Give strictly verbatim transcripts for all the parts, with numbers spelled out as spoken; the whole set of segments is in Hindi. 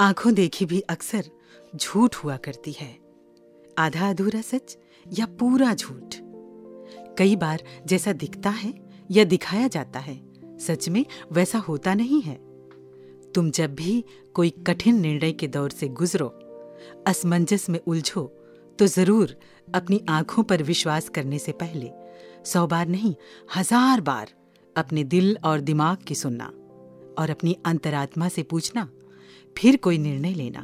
आंखों देखी भी अक्सर झूठ हुआ करती है, आधा अधूरा सच या पूरा झूठ। कई बार जैसा दिखता है या दिखाया जाता है सच में वैसा होता नहीं है। तुम जब भी कोई कठिन निर्णय के दौर से गुजरो, असमंजस में उलझो, तो जरूर अपनी आंखों पर विश्वास करने से पहले सौ बार नहीं हजार बार अपने दिल और दिमाग की सुनना और अपनी अंतरात्मा से पूछना, फिर कोई निर्णय लेना,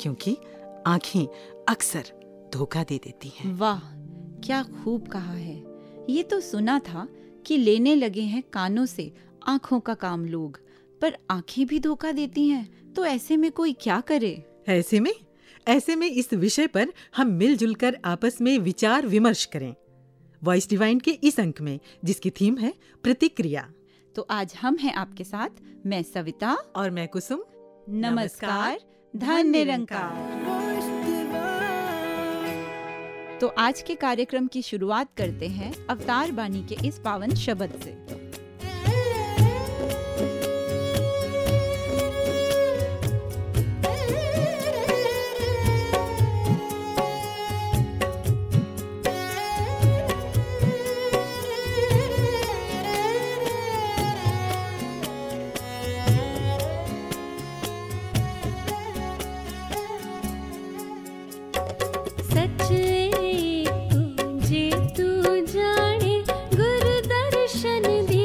क्योंकि आंखें अक्सर धोखा दे देती हैं। वाह, क्या खूब कहा है। ये तो सुना था कि लेने लगे हैं कानों से आंखों का काम लोग, पर आंखें भी धोखा देती हैं, तो ऐसे में कोई क्या करे? ऐसे में ऐसे में इस विषय पर हम मिलजुल कर आपस में विचार विमर्श करें। वॉइस डिवाइन के इस अंक में, जिसकी थीम है प्रतिक्रिया, तो आज हम हैं आपके साथ, मैं सविता और मैं कुसुम। नमस्कार, धन निरंकार। तो आज के कार्यक्रम की शुरुआत करते हैं अवतार बानी के इस पावन शब्द से। सच एक तुझे तू जाने गुरु दर्शन दे।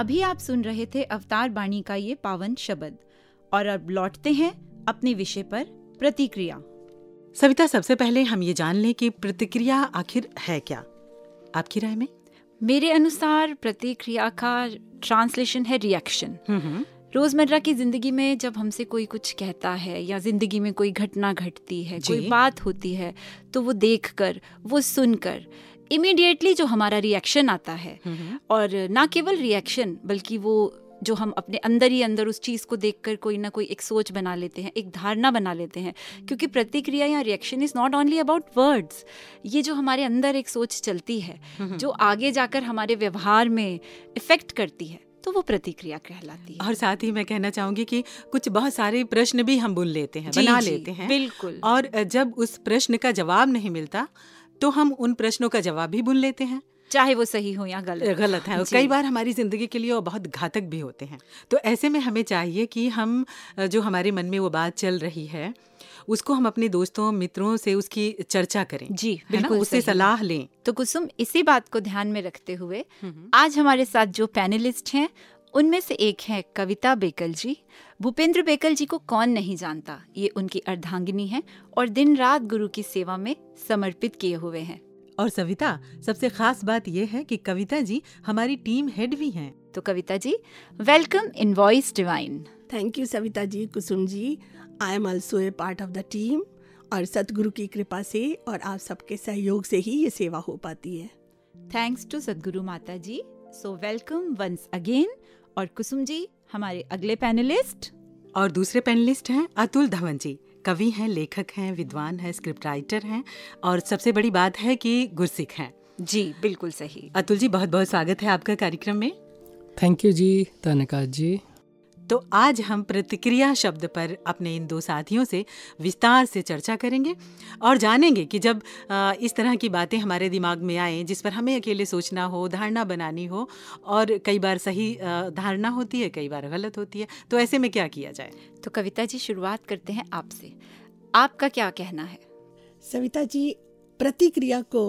अभी आप सुन रहे थे अवतार बाणी का ये पावन शब्द, और अब लौटते हैं अपने विषय पर, प्रतिक्रिया। सविता, सबसे पहले हम ये जान लें कि प्रतिक्रिया आखिर है क्या, आपकी राय में? मेरे अनुसार प्रतिक्रिया का ट्रांसलेशन है रिएक्शन। रोजमर्रा की जिंदगी में जब हमसे कोई कुछ कहता है या जिंदगी में कोई घटना घटती है, कोई बात होती है, तो वो देखकर, वो सुनकर इमीडिएटली जो हमारा रिएक्शन आता है, और ना केवल रिएक्शन बल्कि वो जो हम अपने अंदर ही अंदर उस चीज़ को देखकर कोई ना कोई एक सोच बना लेते हैं, एक धारणा बना लेते हैं, क्योंकि प्रतिक्रिया या reaction is not only about words. ये जो हमारे अंदर एक सोच चलती है जो आगे जाकर हमारे व्यवहार में इफ़ेक्ट करती है, तो वो प्रतिक्रिया कहलाती है। और साथ ही मैं कहना चाहूंगी कि कुछ बहुत सारे प्रश्न भी हम बुन लेते हैं, बना लेते हैं, बिल्कुल, और जब उस प्रश्न का जवाब नहीं मिलता तो हम उन प्रश्नों का जवाब भी बुन लेते हैं, चाहे वो सही हो या गलत गलत है, कई बार हमारी ज़िंदगी के लिए वो बहुत घातक भी होते हैं। तो ऐसे में हमें चाहिए कि हम, जो हमारे मन में वो बात चल रही है, उसको हम अपने दोस्तों मित्रों से उसकी चर्चा करें, जी बिल्कुल, उससे सलाह लें। तो कुसुम, इसी बात को ध्यान में रखते हुए आज हमारे साथ जो पैनलिस्ट हैं उनमें से एक है कविता बेकल जी। भूपेंद्र बेकल जी को कौन नहीं जानता, ये उनकी अर्धांगिनी है और दिन रात गुरु की सेवा में समर्पित किए हुए हैं। और सविता, सबसे खास बात यह है कि कविता जी हमारी टीम हेड भी हैं। तो Kavita ji, welcome in voice divine. Thank you Savita ji, Kusum ji, I am also a part of the team, और सतगुरु की कृपा से और आप सबके सहयोग से ही ये सेवा हो पाती है। Thanks to Satguru Mata ji. So welcome once again. और कुसुम जी, हमारे अगले पैनलिस्ट और दूसरे पैनलिस्ट हैं अतुल धवन जी। कवि हैं, लेखक हैं, विद्वान हैं, स्क्रिप्ट राइटर हैं, और सबसे बड़ी बात है कि गुरसिख हैं। जी बिल्कुल सही। अतुल जी, बहुत बहुत स्वागत है आपका कार्यक्रम में। थैंक यू जी तानका जी। तो आज हम प्रतिक्रिया शब्द पर अपने इन दो साथियों से विस्तार से चर्चा करेंगे और जानेंगे कि जब इस तरह की बातें हमारे दिमाग में आएँ जिस पर हमें अकेले सोचना हो, धारणा बनानी हो, और कई बार सही धारणा होती है, कई बार गलत होती है, तो ऐसे में क्या किया जाए। तो कविता जी, शुरुआत करते हैं आपसे, आपका क्या कहना है? सविता जी, प्रतिक्रिया को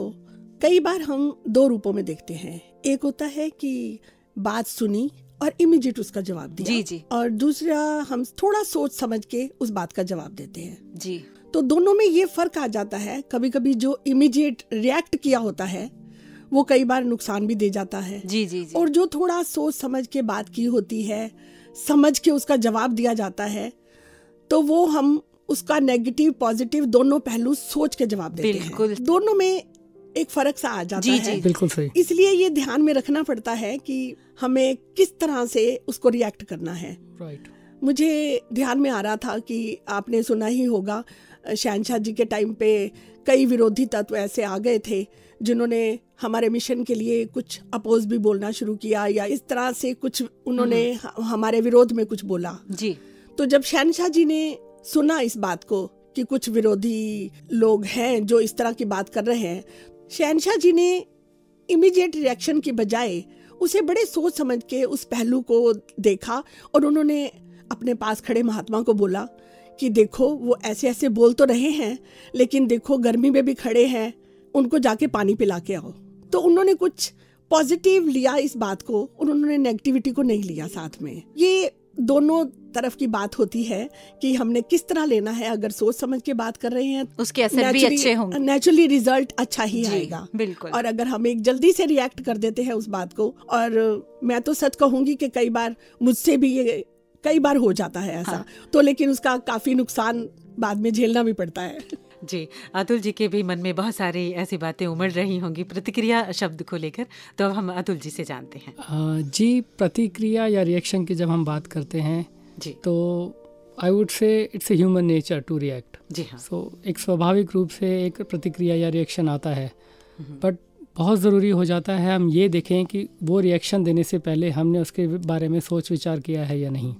कई बार हम दो रूपों में देखते हैं। एक होता है कि बात सुनी और इमीडिएट उसका जवाब दिया, जी जी, और दूसरा हम थोड़ा सोच समझ के उस बात का जवाब देते हैं, जी। तो दोनों में ये फर्क आ जाता है। कभी कभी जो इमीडिएट रिएक्ट किया होता है वो कई बार नुकसान भी दे जाता है, जी जी, जी। और जो थोड़ा सोच समझ के बात की होती है, समझ के उसका जवाब दिया जाता है, तो वो हम उसका नेगेटिव पॉजिटिव दोनों पहलू सोच के जवाब देते हैं। दोनों में एक फर्क सा आ जाता जी, है जी, बिल्कुल सही। इसलिए ये ध्यान में रखना पड़ता है कि हमें किस तरह से उसको रिएक्ट करना है, राइट। मुझे ध्यान में आ रहा था कि आपने सुना ही होगा, शहनशाह जी के टाइम पे कई विरोधी तत्व ऐसे आ गए थे जिन्होंने हमारे मिशन के लिए कुछ अपोज भी बोलना शुरू किया, या इस तरह से कुछ उन्होंने हमारे विरोध में कुछ बोला, जी। तो जब शहनशाह जी ने सुना इस बात को कि कुछ विरोधी लोग हैं जो इस तरह की बात कर रहे हैं, शहनशाह जी ने इमीडिएट रिएक्शन की बजाय उसे बड़े सोच समझ के उस पहलू को देखा, और उन्होंने अपने पास खड़े महात्मा को बोला कि देखो वो ऐसे ऐसे बोल तो रहे हैं, लेकिन देखो गर्मी में भी खड़े हैं, उनको जाके पानी पिला के आओ। तो उन्होंने कुछ पॉजिटिव लिया इस बात को, उन्होंने नेगेटिविटी को नहीं लिया साथ में। ये दोनों तरफ की बात होती है कि हमने किस तरह लेना है। अगर सोच समझ के बात कर रहे हैं, उसके असर भी अच्छे होंगे, नेचुरली रिजल्ट अच्छा ही आएगा, बिल्कुल। और अगर हम एक जल्दी से रिएक्ट कर देते हैं उस बात को, और मैं तो सच कहूंगी कि कई बार मुझसे भी ये कई बार हो जाता है ऐसा, हाँ। तो लेकिन उसका काफी नुकसान बाद में झेलना भी पड़ता है। जी, अतुल जी के भी मन में बहुत सारी ऐसी बातें उमड़ रही होंगी प्रतिक्रिया शब्द को लेकर, तो अब हम अतुल जी से जानते हैं। आ, जी, प्रतिक्रिया या रिएक्शन की जब हम बात करते हैं, जी, तो I would say it's a human nature to react, जी हाँ। सो so, एक स्वाभाविक रूप से एक प्रतिक्रिया या रिएक्शन आता है, बट बहुत ज़रूरी हो जाता है हम ये देखें कि वो रिएक्शन देने से पहले हमने उसके बारे में सोच विचार किया है या नहीं।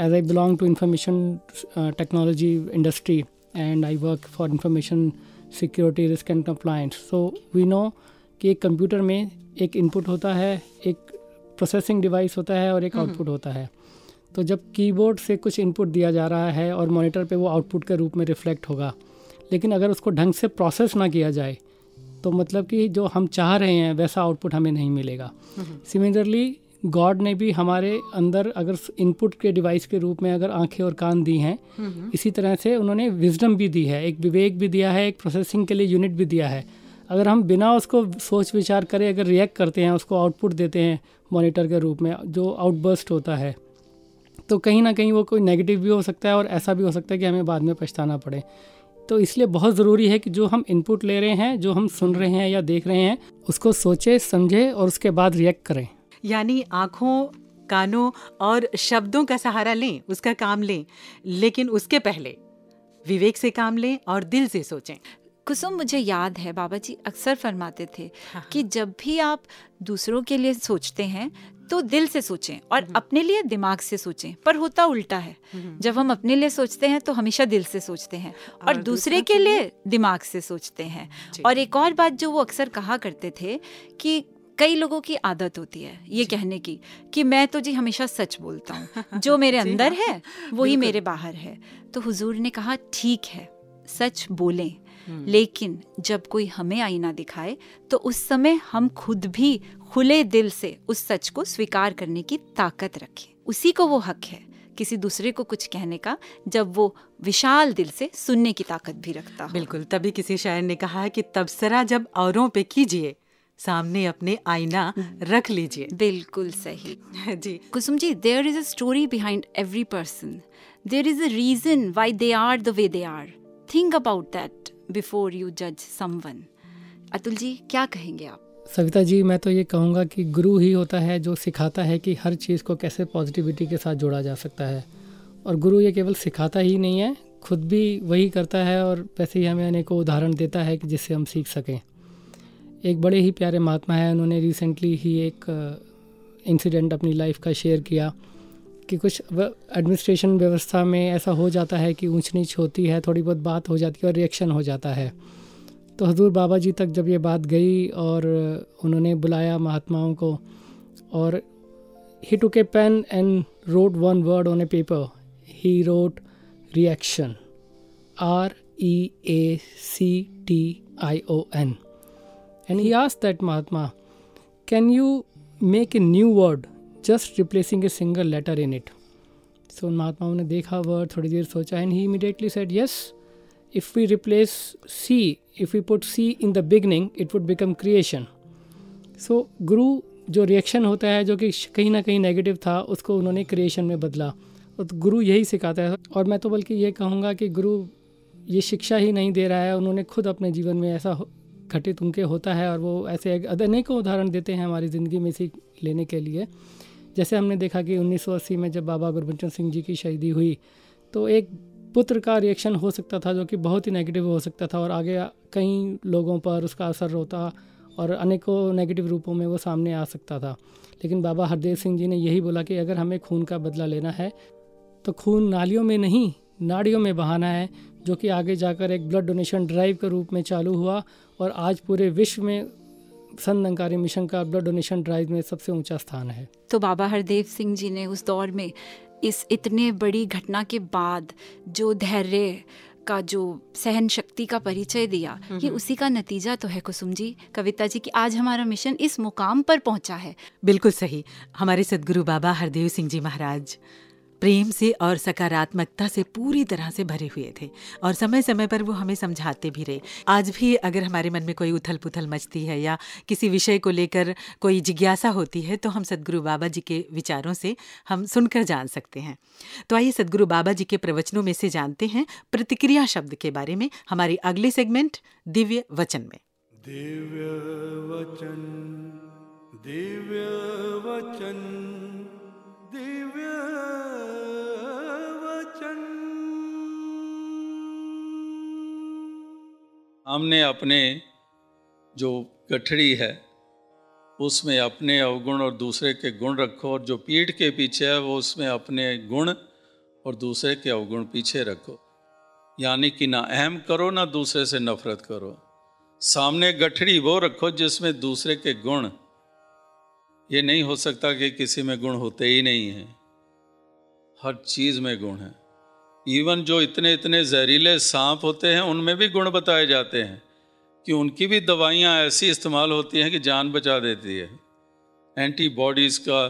As I belong to information technology industry and I work for information security risk and compliance, so we know कि एक कंप्यूटर में एक इनपुट होता है, एक प्रोसेसिंग डिवाइस होता है और एक आउटपुट होता है। तो जब कीबोर्ड से कुछ इनपुट दिया जा रहा है और मॉनिटर पे वो आउटपुट के रूप में रिफ्लेक्ट होगा, लेकिन अगर उसको ढंग से प्रोसेस ना किया जाए तो मतलब कि जो हम चाह रहे हैं वैसा आउटपुट हमें नहीं मिलेगा। सिमिलरली गॉड ने भी हमारे अंदर अगर इनपुट के डिवाइस के रूप में अगर आंखें और कान दी हैं, इसी तरह से उन्होंने विजडम भी दी है, एक विवेक भी दिया है, एक प्रोसेसिंग के लिए यूनिट भी दिया है। अगर हम बिना उसको सोच विचार करे अगर रिएक्ट करते हैं, उसको आउटपुट देते हैं मॉनिटर के रूप में जो आउटबर्स्ट होता है, तो कहीं ना कहीं वो कोई नेगेटिव भी हो सकता है और ऐसा भी हो सकता है कि हमें बाद में पछताना पड़े। तो इसलिए बहुत ज़रूरी है कि जो हम इनपुट ले रहे हैं, जो हम सुन रहे हैं या देख रहे हैं, उसको सोचें, समझें और उसके बाद रिएक्ट करें। यानी आँखों, कानों और शब्दों का सहारा लें, उसका काम लें, लेकिन उसके पहले विवेक से काम लें और दिल से सोचें। कुसुम, मुझे याद है बाबा जी अक्सर फरमाते थे कि जब भी आप दूसरों के लिए सोचते हैं तो दिल से सोचें और अपने लिए दिमाग से सोचें। पर होता उल्टा है, जब हम अपने लिए सोचते हैं तो हमेशा दिल से सोचते हैं और, और दूसरे के लिए दिमाग से सोचते हैं। और एक और बात जो वो अक्सर कहा करते थे कि कई लोगों की आदत होती है ये कहने की कि मैं तो जी हमेशा सच बोलता हूँ, जो मेरे अंदर है वही मेरे बाहर है। तो हुजूर ने कहा ठीक है सच बोलें, लेकिन जब कोई हमें आईना दिखाए तो उस समय हम खुद भी खुले दिल से उस सच को स्वीकार करने की ताकत रखें। उसी को वो हक है किसी दूसरे को कुछ कहने का, जब वो विशाल दिल से सुनने की ताकत भी रखता हो। बिल्कुल, तभी किसी शायर ने कहा है कि तबसरा जब औरों पे कीजिए, सामने अपने आईना रख लीजिए। बिल्कुल सही जी Kusum ji. There is a story behind every person, there is a reason why they are the way they are. Think about that before you जज समवन। अतुल जी क्या कहेंगे आप? सविता जी, मैं तो ये कहूँगा कि गुरु ही होता है जो सिखाता है कि हर चीज़ को कैसे पॉजिटिविटी के साथ जोड़ा जा सकता है। और गुरु ये केवल सिखाता ही नहीं है, खुद भी वही करता है और वैसे ही हमें अनेकों उदाहरण देता है कि जिससे हम सीख सकें। एक बड़े ही प्यारे महात्मा हैं, उन्होंने रिसेंटली ही एक इंसिडेंट अपनी लाइफ का शेयर किया कि कुछ एडमिनिस्ट्रेशन व्यवस्था में ऐसा हो जाता है कि ऊंच नीच होती है, थोड़ी बहुत बात हो जाती है और रिएक्शन हो जाता है। तो हुजूर बाबा जी तक जब ये बात गई और उन्होंने बुलाया महात्माओं को, और he took a pen and wrote one word on a paper, he wrote reaction, R E A C T I O N. And he asked that महात्मा, can you make a new word just replacing a single letter in it. So उन महात्माओं ने देखा वर्ड, थोड़ी देर सोचा, and he immediately said yes, if we replace C, if we put C in the beginning it would become creation. So गुरु जो रिएक्शन होता है जो कि कहीं ना कहीं नेगेटिव था, उसको उन्होंने क्रिएशन में बदला। और तो गुरु यही सिखाता है। और मैं तो बल्कि ये कहूँगा कि गुरु ये शिक्षा ही नहीं दे रहा है, उन्होंने खुद अपने जीवन में ऐसा घटित उनके होता है और वो ऐसे अनेकों उदाहरण देते हैं हमारी ज़िंदगी में सीख लेने के लिए। जैसे हमने देखा कि उन्नीस सौ अस्सी में जब बाबा गुरबचन सिंह जी की शहीदी हुई, तो एक पुत्र का रिएक्शन हो सकता था जो कि बहुत ही नेगेटिव हो सकता था और आगे कई लोगों पर उसका असर होता और अनेकों नेगेटिव रूपों में वो सामने आ सकता था। लेकिन बाबा हरदेव सिंह जी ने यही बोला कि अगर हमें खून का बदला लेना है तो खून नालियों में नहीं, नाड़ियों में बहाना है, जो कि आगे जाकर एक ब्लड डोनेशन ड्राइव के रूप में चालू हुआ और आज पूरे विश्व में संत निरंकारी मिशन का ब्लड डोनेशन ड्राइव में सबसे ऊंचा स्थान है। तो बाबा हरदेव सिंह जी ने उस दौर में इस इतने बड़ी घटना के बाद जो धैर्य का, जो सहन शक्ति का परिचय दिया, ये उसी का नतीजा तो है कुसुम जी, कविता जी, कि आज हमारा मिशन इस मुकाम पर पहुंचा है। बिल्कुल सही। हमारे सदगुरु बाबा हरदेव सिंह जी महाराज प्रेम से और सकारात्मकता से पूरी तरह से भरे हुए थे और समय समय पर वो हमें समझाते भी रहे। आज भी अगर हमारे मन में कोई उथल पुथल मचती है या किसी विषय को लेकर कोई जिज्ञासा होती है तो हम सद्गुरु बाबा जी के विचारों से हम सुनकर जान सकते हैं। तो आइए सद्गुरु बाबा जी के प्रवचनों में से जानते हैं प्रतिक्रिया शब्द के बारे में हमारे अगले सेगमेंट दिव्य वचन में। दिव्य वचन, दिव्य वचन, दिव्य वचन। हमने अपने जो गठड़ी है उसमें अपने अवगुण और दूसरे के गुण रखो, और जो पीठ के पीछे है वो उसमें अपने गुण और दूसरे के अवगुण पीछे रखो। यानी कि ना अहम करो ना दूसरे से नफरत करो। सामने गठड़ी वो रखो जिसमें दूसरे के गुण, ये नहीं हो सकता कि किसी में गुण होते ही नहीं हैं, हर चीज़ में गुण है। इवन जो इतने इतने जहरीले सांप होते हैं उनमें भी गुण बताए जाते हैं कि उनकी भी दवाइयाँ ऐसी इस्तेमाल होती हैं कि जान बचा देती है। एंटीबॉडीज़ का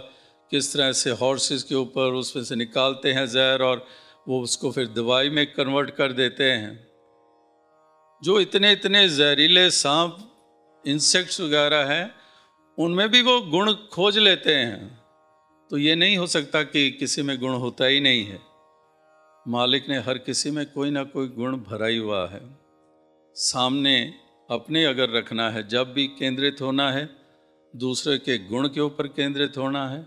किस तरह से हॉर्सेस के ऊपर उसमें से निकालते हैं जहर और वो उसको फिर दवाई में कन्वर्ट कर देते हैं। जो इतने इतने जहरीले सांप इंसेक्ट्स वगैरह हैं उनमें भी वो गुण खोज लेते हैं। तो ये नहीं हो सकता कि किसी में गुण होता ही नहीं है। मालिक ने हर किसी में कोई ना कोई गुण भरा ही हुआ है। सामने अपने अगर रखना है, जब भी केंद्रित होना है दूसरे के गुण के ऊपर केंद्रित होना है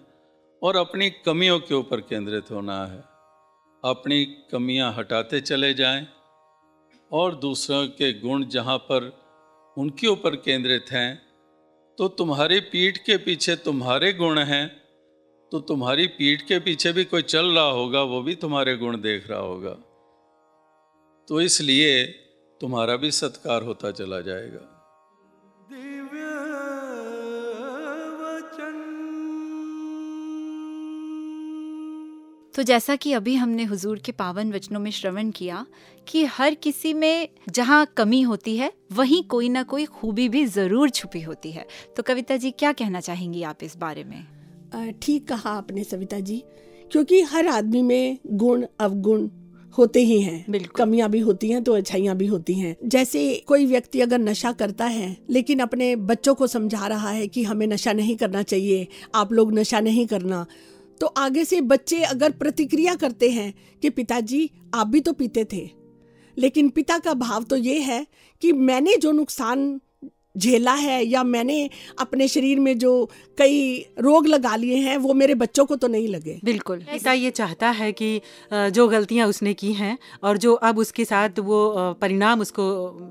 और अपनी कमियों के ऊपर केंद्रित होना है। अपनी कमियां हटाते चले जाएं और दूसरों के गुण जहां पर उनके ऊपर केंद्रित हैं। तो तुम्हारी पीठ के पीछे तुम्हारे गुण हैं तो तुम्हारी पीठ के पीछे भी कोई चल रहा होगा, वो भी तुम्हारे गुण देख रहा होगा, तो इसलिए तुम्हारा भी सत्कार होता चला जाएगा। तो जैसा कि अभी हमने हुजूर के पावन वचनों में श्रवण किया कि हर किसी में जहाँ कमी होती है वहीं कोई ना कोई खूबी भी ज़रूर छुपी होती है। तो कविता जी क्या कहना चाहेंगी आप इस बारे में? ठीक कहा आपने सविता जी, क्योंकि हर आदमी में गुण अवगुण होते ही हैं, कमियां भी होती हैं तो अच्छाइयां भी होती हैं। जैसे कोई व्यक्ति अगर नशा करता है लेकिन अपने बच्चों को समझा रहा है कि हमें नशा नहीं करना चाहिए, आप लोग नशा नहीं करना, तो आगे से बच्चे अगर प्रतिक्रिया करते हैं कि पिताजी आप भी तो पीते थे, लेकिन पिता का भाव तो ये है कि मैंने जो नुकसान झेला है या मैंने अपने शरीर में जो कई रोग लगा लिए हैं वो मेरे बच्चों को तो नहीं लगे। बिल्कुल, पिता ये चाहता है कि जो गलतियां उसने की हैं और जो अब उसके साथ वो परिणाम उसको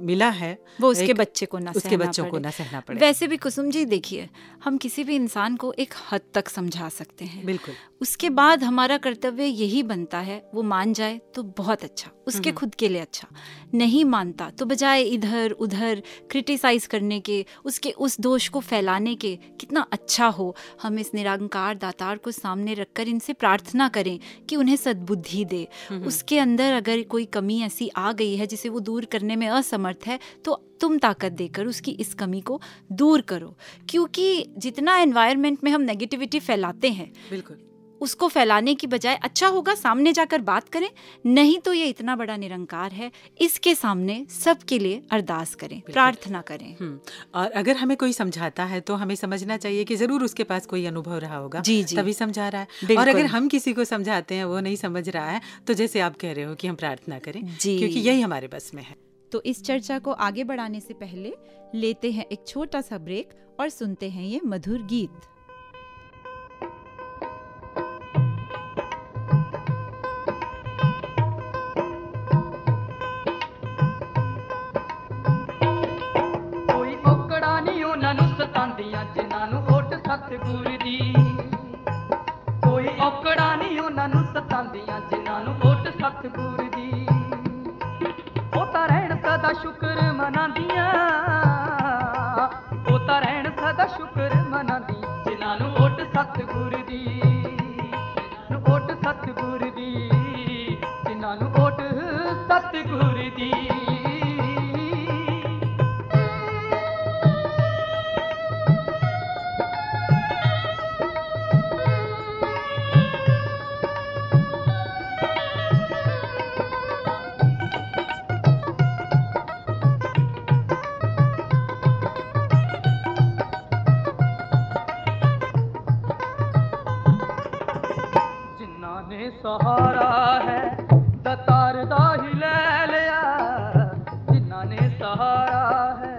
मिला है वो उसके बच्चे को ना उसके बच्चों को ना सहना पड़े। वैसे भी कुसुम जी देखिए, हम किसी भी इंसान को एक हद तक समझा सकते हैं, बिल्कुल, उसके बाद हमारा कर्तव्य यही बनता है वो मान जाए तो बहुत अच्छा, उसके खुद के लिए अच्छा। नहीं मानता तो बजाय इधर उधर क्रिटिसाइज करने के, उसके उस दोष को फैलाने के, कितना अच्छा हो हम इस निरंकार दातार को सामने रखकर इनसे प्रार्थना करें कि उन्हें सद्बुद्धि दे। उसके अंदर अगर कोई कमी ऐसी आ गई है जिसे वो दूर करने में असमर्थ है तो तुम ताकत देकर उसकी इस कमी को दूर करो, क्योंकि जितना एनवायरनमेंट में हम नेगेटिविटी फैलाते हैं बिल्कुल उसको फैलाने की बजाय अच्छा होगा सामने जाकर बात करें, नहीं तो ये इतना बड़ा निरंकार है इसके सामने सबके लिए अरदास करें, प्रार्थना करें। और अगर हमें कोई समझाता है तो हमें समझना चाहिए कि जरूर उसके पास कोई अनुभव रहा होगा, जी जी, तभी समझा रहा है। और अगर हम किसी को समझाते हैं वो नहीं समझ रहा है तो जैसे आप कह रहे हो कि हम प्रार्थना करें, क्योंकि यही हमारे बस में है। तो इस चर्चा को आगे बढ़ाने से पहले लेते हैं एक छोटा सा ब्रेक और सुनते हैं ये मधुर गीत। सतगुर दी कोई औकड़ा नहीं उन्होंने सतांदियां जिन्होंने ओट सतगुर दी। वो तां रहण सदा शुक्र मनांदियां, वो तां रहण सदा शुक्र मनांदी जिन्होंने ओट सतगुर दी, ओट सतगुर दी जिन्होंने ओट सतगुर दी। सहारा है दतार दा ही ले लिया, जिन्ना ने सहारा है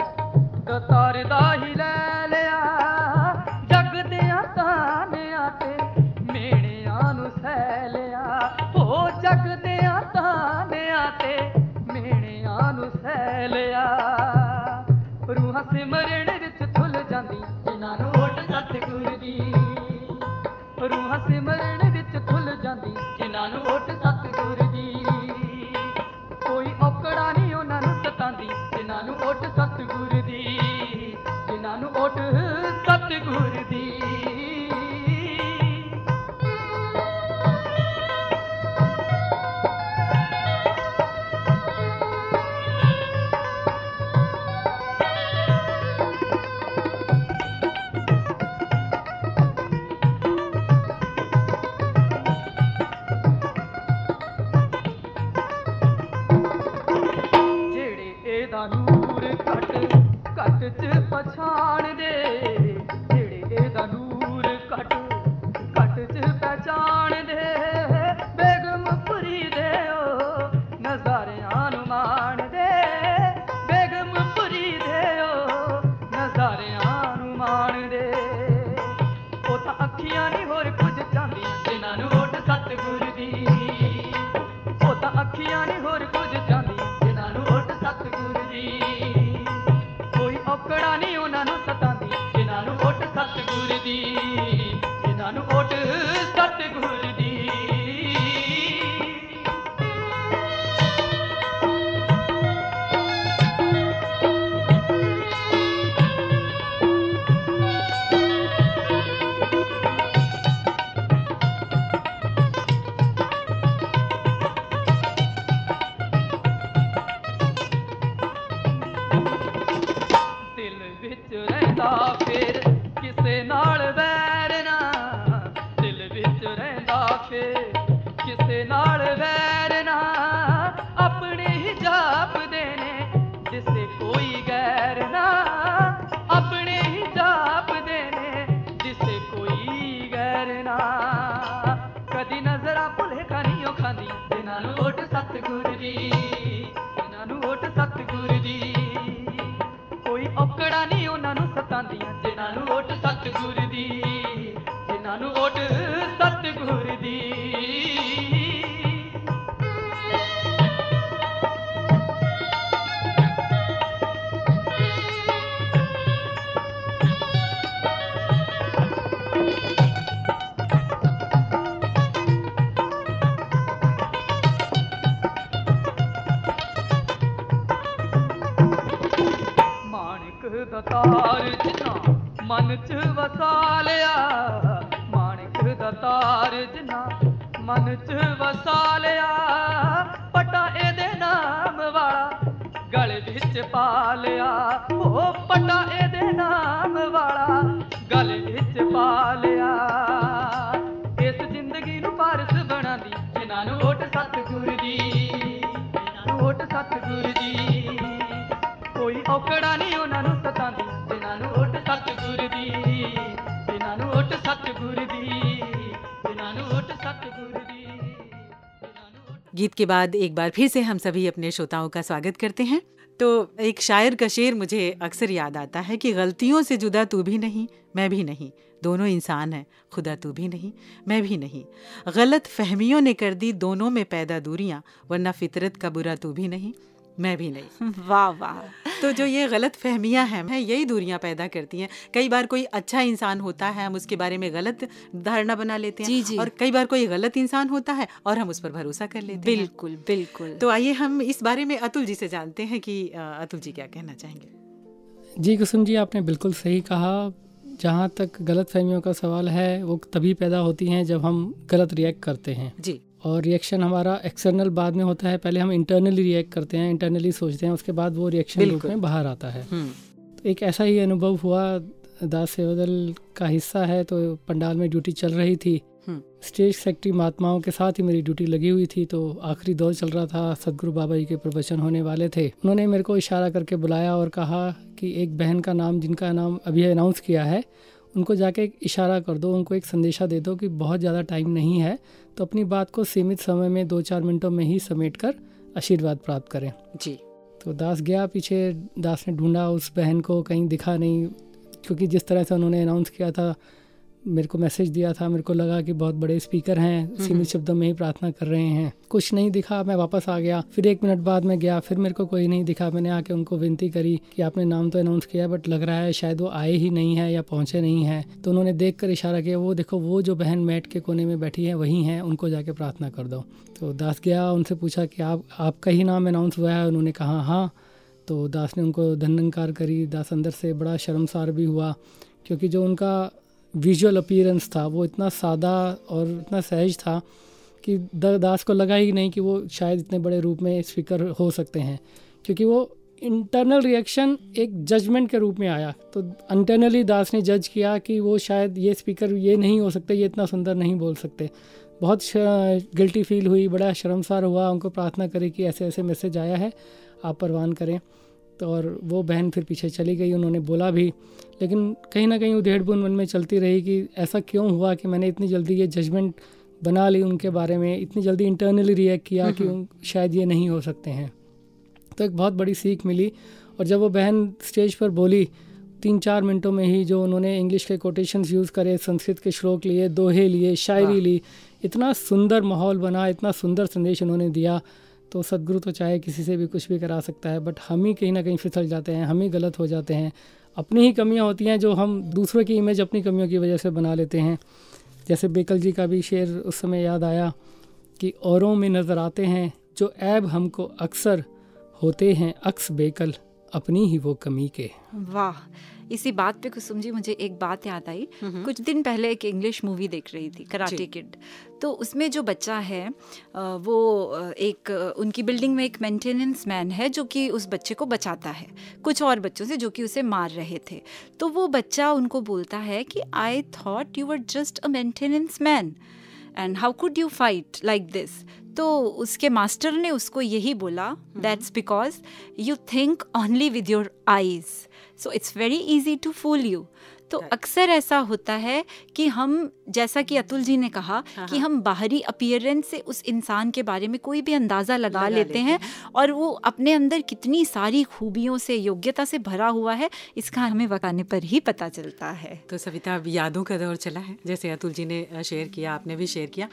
दतार दा ही ले लिया। जग दियां तानियां ते मेड़ियां नू सह लिया, ओ जग दियां तानियां ते मेड़ियां नू सह लिया। रूहां सिमरन विच थुल जांदी जिन्ना नू ओट सतगुर दी, रूहां सिमरन जिन्होंने ओट सतगुर दी। कोई औकड़ा नहीं उन्होंने सतांदी जिन्होंने ओट सतगुर दी, जिन्होंने ओट सतगुर दी। गीत के बाद एक बार फिर से हम सभी अपने श्रोताओं का स्वागत करते हैं। तो एक शायर का शेर मुझे अक्सर याद आता है कि गलतियों से जुदा तू भी नहीं, मैं भी नहीं, दोनों इंसान हैं, खुदा तू भी नहीं, मैं भी नहीं। गलत फहमियों ने कर दी दोनों में पैदा दूरियां, वरना फितरत का बुरा तू भी नहीं, मैं भी नहीं। वाह वाह। तो जो ये गलत फहमियाँ हैं, मैं यही दूरियाँ पैदा करती हैं। कई बार कोई अच्छा इंसान होता है, हम उसके बारे में गलत धारणा बना लेते हैं जी जी। और कई बार कोई गलत इंसान होता है और हम उस पर भरोसा कर लेते बिल्कुल, हैं। बिल्कुल बिल्कुल। तो आइए हम इस बारे में अतुल जी से जानते हैं कि अतुल जी क्या कहना चाहेंगे। जी कुसुम जी, आपने बिल्कुल सही कहा। जहाँ तक गलत फहमियों का सवाल है, वो तभी पैदा होती हैं जब हम गलत रिएक्ट करते हैं जी। और रिएक्शन हमारा एक्सटर्नल बाद में होता है, पहले हम इंटरनली रिएक्ट करते हैं, इंटरनली सोचते हैं, उसके बाद वो रिएक्शन रूप में बाहर आता है। तो एक ऐसा ही अनुभव हुआ, दास सेवादल का हिस्सा है, तो पंडाल में ड्यूटी चल रही थी, स्टेज सेक्रेटरी महात्माओं के साथ ही मेरी ड्यूटी लगी हुई थी। तो आखिरी दौर चल रहा था, सतगुरु बाबा जी के प्रवचन होने वाले थे। उन्होंने मेरे को इशारा करके बुलाया और कहा कि एक बहन का नाम, जिनका नाम अभी अनाउंस किया है, उनको जाके एक इशारा कर दो, उनको एक संदेशा दे दो कि बहुत ज़्यादा टाइम नहीं है, तो अपनी बात को सीमित समय में दो चार मिनटों में ही समेट कर आशीर्वाद प्राप्त करें जी। तो दास गया पीछे, दास ने ढूंढा उस बहन को, कहीं दिखा नहीं, क्योंकि जिस तरह से उन्होंने अनाउंस किया था, मेरे को मैसेज दिया था, मेरे को लगा कि बहुत बड़े स्पीकर हैं, सीमित शब्दों में ही प्रार्थना कर रहे हैं। कुछ नहीं दिखा, मैं वापस आ गया। फिर एक मिनट बाद मैं गया, फिर मेरे को कोई नहीं दिखा। मैंने आके उनको विनती करी कि आपने नाम तो अनाउंस किया, बट लग रहा है शायद वो आए ही नहीं है या पहुंचे नहीं है। तो उन्होंने देख कर इशारा किया, वो देखो वो जो बहन मैट के कोने में बैठी है वही है, उनको जाके प्रार्थना कर दो। तो दास गया, उनसे पूछा कि आप आपका ही नाम अनाउंस हुआ है? उन्होंने कहा हाँ। तो दास ने उनको धन्यवाद करी। दास अंदर से बड़ा शर्मसार भी हुआ, क्योंकि जो उनका विजुअल अपीयरेंस था वो इतना सादा और इतना सहज था कि दास को लगा ही नहीं कि वो शायद इतने बड़े रूप में स्पीकर हो सकते हैं, क्योंकि वो इंटरनल रिएक्शन एक जजमेंट के रूप में आया। तो इंटरनली दास ने जज किया कि वो शायद ये स्पीकर ये नहीं हो सकते, ये इतना सुंदर नहीं बोल सकते। बहुत गिल्टी फील हुई, बड़ा शर्मसार हुआ। उनको प्रार्थना करी कि ऐसे ऐसे मैसेज आया है, आप परवान करें। तो और वो बहन फिर पीछे चली गई, उन्होंने बोला भी, लेकिन कहीं ना कहीं उधेड़ बुन मन में चलती रही कि ऐसा क्यों हुआ कि मैंने इतनी जल्दी ये जजमेंट बना ली उनके बारे में, इतनी जल्दी इंटरनली रिएक्ट किया कि शायद ये नहीं हो सकते हैं। तो एक बहुत बड़ी सीख मिली। और जब वो बहन स्टेज पर बोली, तीन चार मिनटों में ही जो उन्होंने इंग्लिश के कोटेशंस यूज़ करे, संस्कृत के श्लोक लिए, दोहे लिए, शायरी ली, इतना सुंदर माहौल बना, इतना सुंदर संदेश उन्होंने दिया। तो सद्गुरु तो चाहे किसी से भी कुछ भी करा सकता है, बट हम ही कहीं ना कहीं फिसल जाते हैं, हम ही गलत हो जाते हैं। अपनी ही कमियां होती हैं जो हम दूसरों की इमेज अपनी कमियों की वजह से बना लेते हैं। जैसे बेकल जी का भी शेर उस समय याद आया कि औरों में नज़र आते हैं जो ऐब हमको अक्सर, होते हैं अक्स बेकल अपनी ही वो कमी के। वाह, इसी बात पे कुसुम जी मुझे एक बात याद आई। कुछ दिन पहले एक इंग्लिश मूवी देख रही थी, कराटे किड। तो उसमें जो बच्चा है वो एक, उनकी बिल्डिंग में एक मेंटेनेंस मैन है जो कि उस बच्चे को बचाता है कुछ और बच्चों से जो कि उसे मार रहे थे। तो वो बच्चा उनको बोलता है कि I thought you were just a maintenance man and how could you fight like this. तो उसके मास्टर ने उसको यही बोला, that's because you think only with your eyes, so it's very easy to fool you. तो अक्सर ऐसा होता है कि हम, जैसा कि अतुल जी ने कहा कि हम बाहरी अपीयरेंस से उस इंसान के बारे में कोई भी अंदाज़ा लगा, लगा लेते हैं और वो अपने अंदर कितनी सारी खूबियों से, योग्यता से भरा हुआ है, इसका हमें वकाने पर ही पता चलता है। तो सविता, अब यादों का दौर चला है, जैसे अतुल जी ने शेयर किया, आपने भी शेयर किया।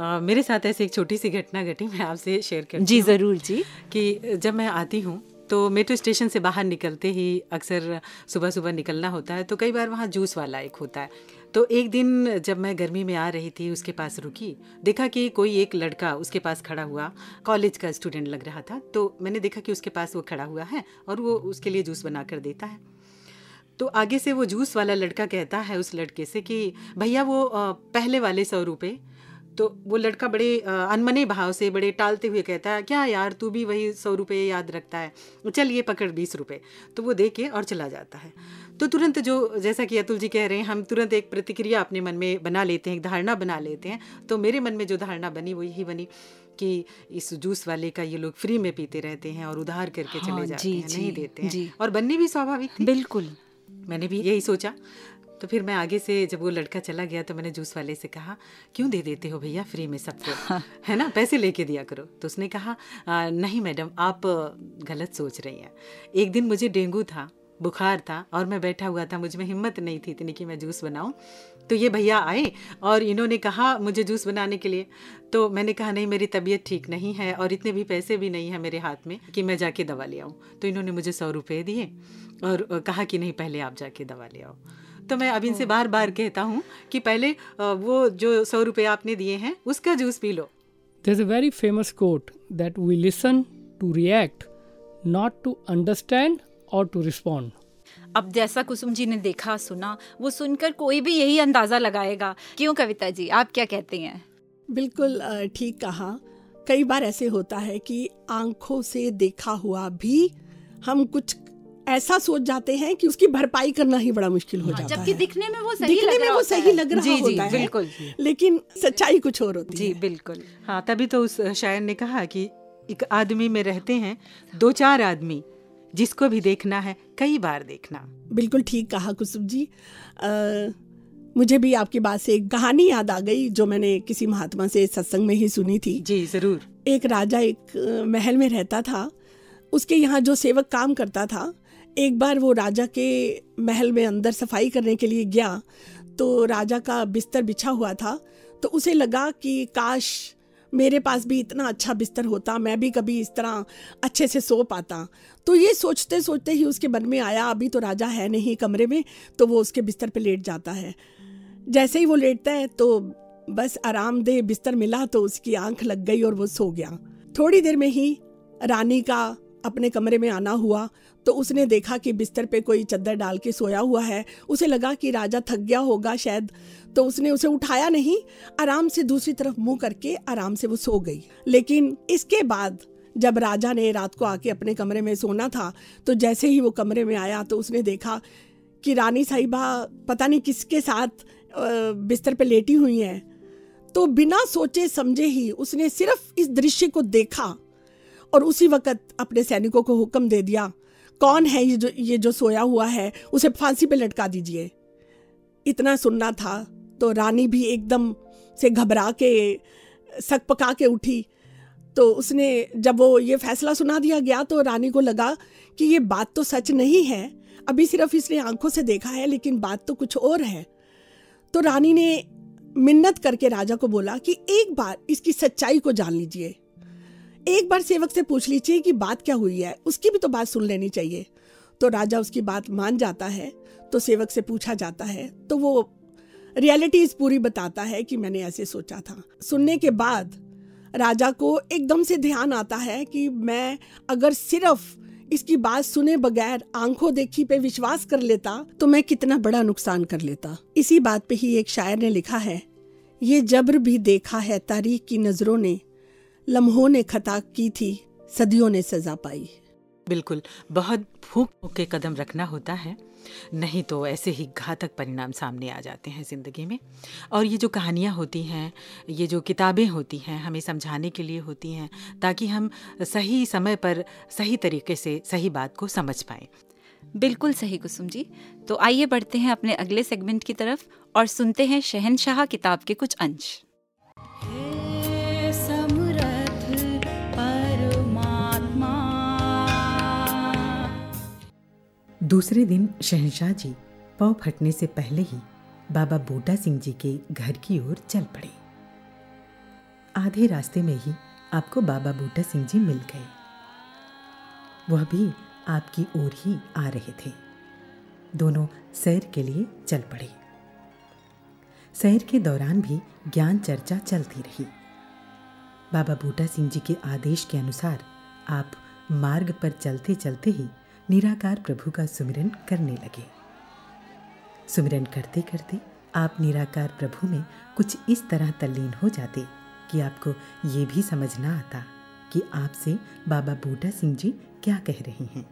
आ, मेरे साथ ऐसी एक छोटी सी घटना घटी, मैं आपसे शेयर करती हूं। जी ज़रूर जी। कि जब मैं आती हूँ तो मेट्रो स्टेशन से बाहर निकलते ही, अक्सर सुबह सुबह निकलना होता है, तो कई बार वहाँ जूस वाला एक होता है। तो एक दिन जब मैं गर्मी में आ रही थी, उसके पास रुकी, देखा कि कोई एक लड़का उसके पास खड़ा हुआ, कॉलेज का स्टूडेंट लग रहा था। तो मैंने देखा कि उसके पास वो खड़ा हुआ है और वो उसके लिए जूस बना कर देता है। तो आगे से वो जूस वाला लड़का कहता है उस लड़के से कि भैया वो पहले वाले सौ रुपये। तो वो लड़का बड़े अनमने भाव से, बड़े टालते हुए कहता है, क्या यार तू भी वही सौ रुपये याद रखता है, चल ये पकड़ बीस रुपये। तो वो दे के और चला जाता है। तो तुरंत, जो जैसा कि अतुल जी कह रहे हैं, हम तुरंत एक प्रतिक्रिया अपने मन में बना लेते हैं, एक धारणा बना लेते हैं। तो मेरे मन में जो धारणा बनी वो यही बनी कि इस जूस वाले का ये लोग फ्री में पीते रहते हैं और उधार करके चले जाते हैं, नहीं देते हैं, और बनने भी स्वाभाविक। बिल्कुल, मैंने भी यही सोचा। तो फिर मैं आगे से, जब वो लड़का चला गया, तो मैंने जूस वाले से कहा, क्यों दे देते हो भैया फ्री में सबको, है ना, पैसे लेके दिया करो। तो उसने कहा, नहीं मैडम, आप गलत सोच रही हैं। एक दिन मुझे डेंगू था, बुखार था, और मैं बैठा हुआ था, मुझ में हिम्मत नहीं थी इतनी कि मैं जूस बनाऊं। तो ये भैया आए और इन्होंने कहा मुझे जूस बनाने के लिए। तो मैंने कहा, नहीं मेरी तबीयत ठीक नहीं है और इतने भी पैसे भी नहीं है मेरे हाथ में कि मैं जाके दवा ले आऊँ। तो इन्होंने मुझे सौ रुपये दिए और कहा कि नहीं, पहले आप जाके दवा ले आओ। तो मैं अब इनसे बार बार कहता हूँ कि पहले वो जो सौ रुपये आपने दिए हैं उसका जूस पी लो। There's a very famous quote that we listen to react, not to understand or to respond. अब जैसा कुसुम जी ने देखा, सुना, वो सुनकर कोई भी यही अंदाज़ा लगाएगा। क्यों कविता जी, आप क्या कहते हैं? बिल्कुल ठीक कहा। कई बार ऐसे होता है कि आंखों से देखा हुआ भी हम कुछ ऐसा सोच जाते हैं कि उसकी भरपाई करना ही बड़ा मुश्किल हो जाता है, जबकि दिखने में वो सही दिखने लग में वो सही लग रहा जी, होता जी, है बिल्कुल, लेकिन सच्चाई कुछ और होती जी, है जी बिल्कुल। हाँ, तभी तो उस शायर ने कहा कि एक आदमी में रहते हैं दो चार आदमी, जिसको भी देखना है कई बार देखना। बिल्कुल ठीक कहा कुसुम जी। आ, मुझे भी आपकी बात से एक कहानी याद आ गई जो मैंने किसी महात्मा से सत्संग में ही सुनी थी। जी जरूर। एक राजा एक महल में रहता था, उसके यहाँ जो सेवक काम करता था, एक बार वो राजा के महल में अंदर सफाई करने के लिए गया तो राजा का बिस्तर बिछा हुआ था। तो उसे लगा कि काश मेरे पास भी इतना अच्छा बिस्तर होता, मैं भी कभी इस तरह अच्छे से सो पाता। तो ये सोचते सोचते ही उसके मन में आया, अभी तो राजा है नहीं कमरे में, तो वो उसके बिस्तर पे लेट जाता है। जैसे ही वो लेटता है तो बस आरामदेह बिस्तर मिला तो उसकी आंख लग गई और वो सो गया। थोड़ी देर में ही रानी का अपने कमरे में आना हुआ तो उसने देखा कि बिस्तर पे कोई चद्दर डाल के सोया हुआ है। उसे लगा कि राजा थक गया होगा शायद, तो उसने उसे उठाया नहीं, आराम से दूसरी तरफ मुंह करके आराम से वो सो गई। लेकिन इसके बाद जब राजा ने रात को आके अपने कमरे में सोना था तो जैसे ही वो कमरे में आया तो उसने देखा कि रानी साहिबा पता नहीं किसके साथ बिस्तर पे लेटी हुई हैं। तो बिना सोचे समझे ही उसने सिर्फ इस दृश्य को देखा और उसी वक्त अपने सैनिकों को हुक्म दे दिया, कौन है ये जो ये जो सोया हुआ है, उसे फांसी पे लटका दीजिए। इतना सुनना था। तो रानी भी एकदम से घबरा के सक पका के उठी। तो उसने जब वो ये फैसला सुना दिया गया तो रानी को लगा कि ये बात तो सच नहीं है, अभी सिर्फ इसने आंखों से देखा है लेकिन बात तो कुछ और है। तो रानी ने मिन्नत करके राजा को बोला कि एक बार इसकी सच्चाई को जान लीजिए, एक बार सेवक से पूछ लीजिए कि बात क्या हुई है, उसकी भी तो बात सुन लेनी चाहिए। तो राजा उसकी बात मान जाता है। तो सेवक से पूछा जाता है तो वो रियलिटीज पूरी बताता है कि मैंने ऐसे सोचा था। सुनने के बाद राजा को एकदम से ध्यान आता है कि मैं अगर सिर्फ इसकी बात सुने बगैर आंखों देखी पे विश्वास कर लेता तो मैं कितना बड़ा नुकसान कर लेता। इसी बात पे ही एक शायर ने लिखा है, ये जबर भी देखा है तारीख की नजरों ने, लम्हों ने खता की थी, सदियों ने सजा पाई। बिल्कुल, बहुत फूंक फूंक के कदम रखना होता है, नहीं तो ऐसे ही घातक परिणाम सामने आ जाते हैं ज़िंदगी में। और ये जो कहानियाँ होती हैं, ये जो किताबें होती हैं, हमें समझाने के लिए होती हैं ताकि हम सही समय पर सही तरीके से सही बात को समझ पाएं। बिल्कुल सही कुसुम जी। तो आइए बढ़ते हैं अपने अगले सेगमेंट की तरफ और सुनते हैं शहंशाह किताब के कुछ अंश। दूसरे दिन शहंशाह जी पाँव फटने से पहले ही बाबा बूटा सिंह जी के घर की ओर चल पड़े। आधे रास्ते में ही आपको बाबा बूटा सिंह जी मिल गए। वह भी आपकी ओर ही आ रहे थे। दोनों सैर के लिए चल पड़े। सैर के दौरान भी ज्ञान चर्चा चलती रही। बाबा बूटा सिंह जी के आदेश के अनुसार आप मार्ग पर चलते चलते ही निराकार प्रभु का सुमिरन करने लगे। सुमिरन करते करते आप निराकार प्रभु में कुछ इस तरह तल्लीन हो जाते कि आपको ये भी समझ ना आता कि आपसे बाबा बूटा सिंह जी क्या कह रहे हैं।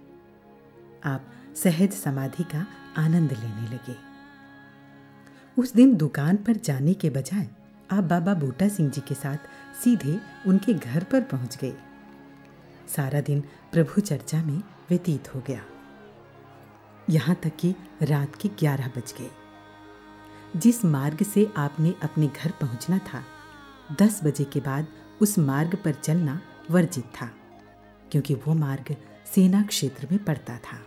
आप सहज समाधि का आनंद लेने लगे। उस दिन दुकान पर जाने के बजाय आप बाबा बूटा सिंह जी के साथ सीधे उनके घर पर पहुंच गए। सारा दिन प्रभु चर्चा में व्यतीत हो गया। यहाँ तक कि रात के ग्यारह बज गए। जिस मार्ग से आपने अपने घर पहुँचना था, दस बजे के बाद उस मार्ग पर चलना वर्जित था, क्योंकि वो मार्ग सेना क्षेत्र में पड़ता था।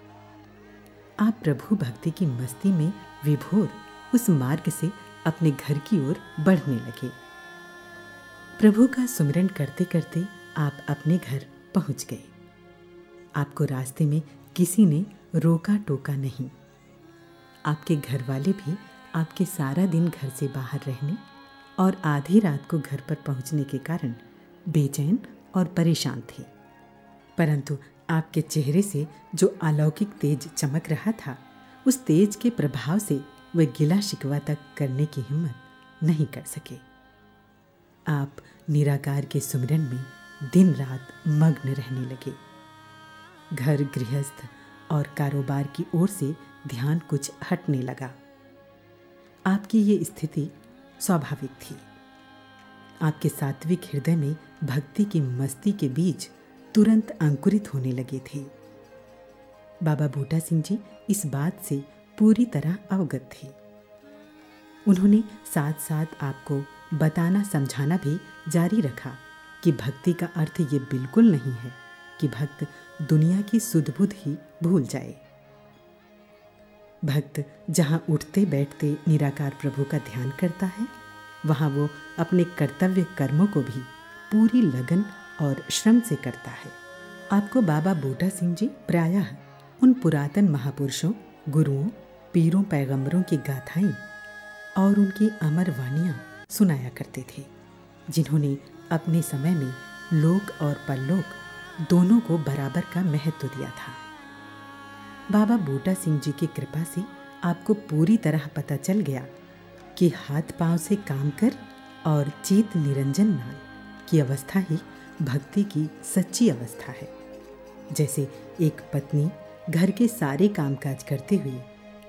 आप प्रभु भक्ति की मस्ती में विभोर उस मार्ग से अपने घर की ओर बढ़ने लगे। प्रभु का सुमिरन करते करते आप अपने घर पहुँच गए। आपको रास्ते में किसी ने रोका टोका नहीं। आपके घर वाले भी आपके सारा दिन घर से बाहर रहने और आधी रात को घर पर पहुंचने के कारण बेचैन और परेशान थे, परंतु आपके चेहरे से जो अलौकिक तेज चमक रहा था, उस तेज के प्रभाव से वे गिला शिकवा तक करने की हिम्मत नहीं कर सके। आप निराकार के सुमिरन में दिन रात मग्न रहने लगे। घर, गृहस्थ और कारोबार की ओर से ध्यान कुछ हटने लगा। आपकी ये स्थिति स्वाभाविक थी। आपके सात्विक हृदय में भक्ति की मस्ती के बीज तुरंत अंकुरित होने लगे थे। बाबा बूटा सिंह जी इस बात से पूरी तरह अवगत थे। उन्होंने साथ साथ आपको बताना समझाना भी जारी रखा कि भक्ति का अर्थ ये बिल्कुल नहीं है कि भक्त दुनिया की सुध-बुध ही भूल जाए। भक्त जहाँ उठते बैठते निराकार प्रभु का ध्यान करता है, वहाँ वो अपने कर्तव्य कर्मों को भी पूरी लगन और श्रम से करता है। आपको बाबा बूटा सिंह जी प्रायः उन पुरातन महापुरुषों, गुरुओं, पीरों, पैगंबरों की गाथाएं और उनकी अमर वाणियाँ सुनाया करते थे, जिन्होंने अपने समय में लोक और परलोक दोनों को बराबर का महत्व दिया था। बाबा बूटा सिंह जी की कृपा से आपको पूरी तरह पता चल गया कि हाथ पांव से काम कर और चेत निरंजन नाल की अवस्था ही भक्ति की सच्ची अवस्था है। जैसे एक पत्नी घर के सारे कामकाज करते हुए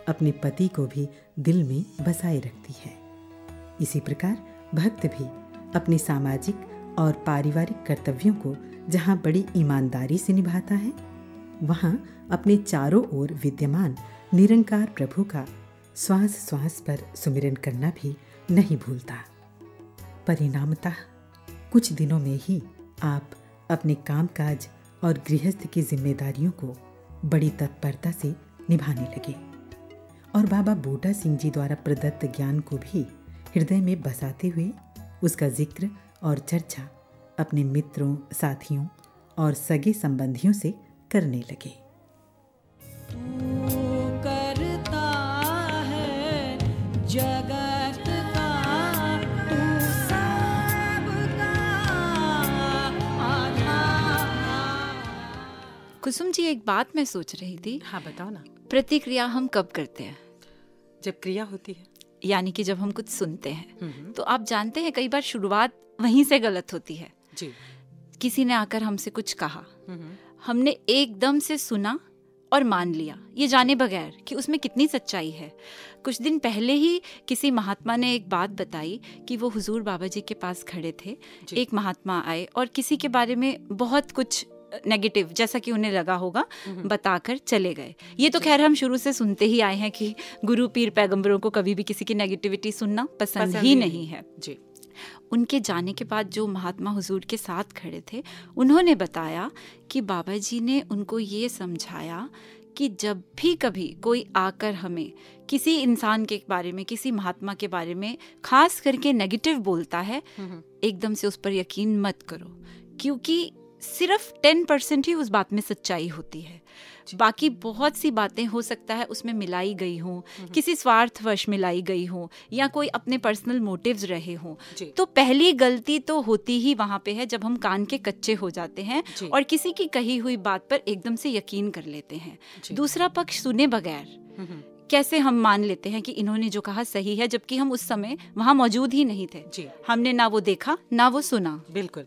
अपने पति को भी दिल में बसाए रखती है, इसी प्रकार भक्त भी अपने सामाजिक और पारिवारिक कर्तव्यों को जहाँ बड़ी ईमानदारी से निभाता है, वहाँ अपने चारों ओर विद्यमान निरंकार प्रभु का श्वास श्वास पर सुमिरन करना भी नहीं भूलता। परिणामतः कुछ दिनों में ही आप अपने कामकाज और गृहस्थ की जिम्मेदारियों को बड़ी तत्परता से निभाने लगे और बाबा बूटा सिंह जी द्वारा प्रदत्त ज्ञान को भी हृदय में बसाते हुए उसका जिक्र और चर्चा अपने मित्रों, साथियों और सगे संबंधियों से करने लगे। कुसुम जी, एक बात मैं सोच रही थी। हाँ, बताओ ना। प्रतिक्रिया हम कब करते हैं? जब क्रिया होती है, यानी कि जब हम कुछ सुनते हैं। तो आप जानते हैं, कई बार शुरुआत वहीं से गलत होती है जी। किसी ने आकर हमसे कुछ कहा, हमने एकदम से सुना और मान लिया, ये जाने बगैर कि उसमें कितनी सच्चाई है। कुछ दिन पहले ही किसी महात्मा ने एक बात बताई कि वो हुजूर बाबा जी के पास खड़े थे। एक महात्मा आए और किसी के बारे में बहुत कुछ नेगेटिव, जैसा कि उन्हें लगा होगा, बताकर चले गए। ये तो खैर हम शुरू से सुनते ही आए हैं कि गुरु पीर पैगंबरों को कभी भी किसी की नेगेटिविटी सुनना पसंद, पसंद ही नहीं है जी। उनके जाने के बाद जो महात्मा हुजूर के साथ खड़े थे, उन्होंने बताया कि बाबा जी ने उनको ये समझाया कि जब भी कभी कोई आकर हमें किसी इंसान के बारे में, किसी महात्मा के बारे में खास करके नेगेटिव बोलता है, एकदम से उस पर यकीन मत करो, क्योंकि सिर्फ टेन परसेंट ही उस बात में सच्चाई होती है। बाकी बहुत सी बातें हो सकता है उसमें मिलाई गई हों, किसी स्वार्थवश मिलाई गई हों, या कोई अपने पर्सनल मोटिव्स रहे हों। तो पहली गलती तो होती ही वहाँ पे है जब हम कान के कच्चे हो जाते हैं और किसी की कही हुई बात पर एकदम से यकीन कर लेते हैं। दूसरा पक्ष सुने बगैर कैसे हम मान लेते हैं कि इन्होंने जो कहा सही है, जबकि हम उस समय वहाँ मौजूद ही नहीं थे जी। हमने ना वो देखा ना वो सुना। बिल्कुल।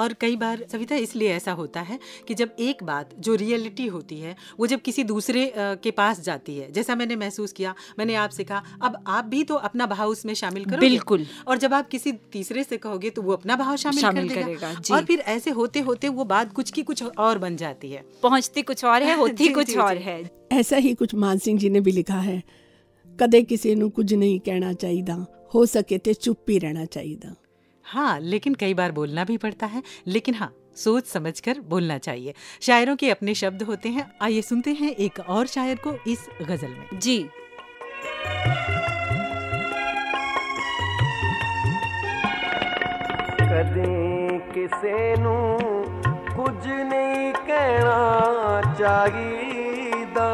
और कई बार सविता इसलिए ऐसा होता है कि जब एक बात जो रियलिटी होती है वो जब किसी दूसरे के पास जाती है, जैसा मैंने महसूस किया, मैंने आपसे कहा, अब आप भी तो अपना भाव उसमें शामिल करोगे। बिल्कुल। और जब आप किसी तीसरे से कहोगे तो वो अपना भाव शामिल, शामिल कर देगा। और फिर ऐसे होते होते वो बात कुछ की कुछ और बन जाती है, पहुँचती कुछ और है, होती कुछ और है। ऐसा ही कुछ मान सिंह जी ने भी लिखा है, कदे किसी नू कुछ नहीं कहना चाहिदा, हो सके ते चुप ही रहना चाहिदा। हाँ, लेकिन कई बार बोलना भी पड़ता है, लेकिन हाँ, सोच समझ कर बोलना चाहिए। शायरों के अपने शब्द होते हैं। आइए सुनते हैं एक और शायर को इस गजल में जी। कदे किसी नू कुछ नहीं कहना चाहिदा,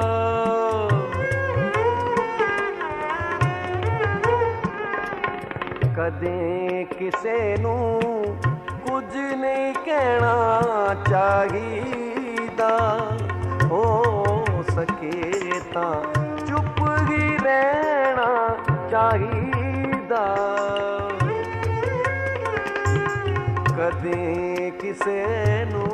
कदे किसे नू कुछ नहीं कहना चाहिदा, हो सके ता चुप ही रहना चाहिदा, कदे किसे नू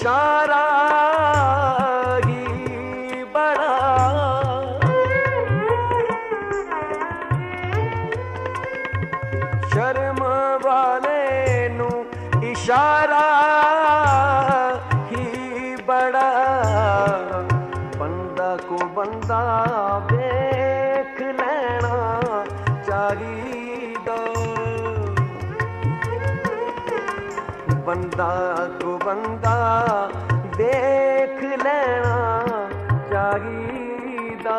इशारा ही बड़ा, शर्म वाले नू इशारा ही बड़ा, बंदा को बंदा देख लेना चाहिदा, बंदा को बंदा देख लेना चाहिदा,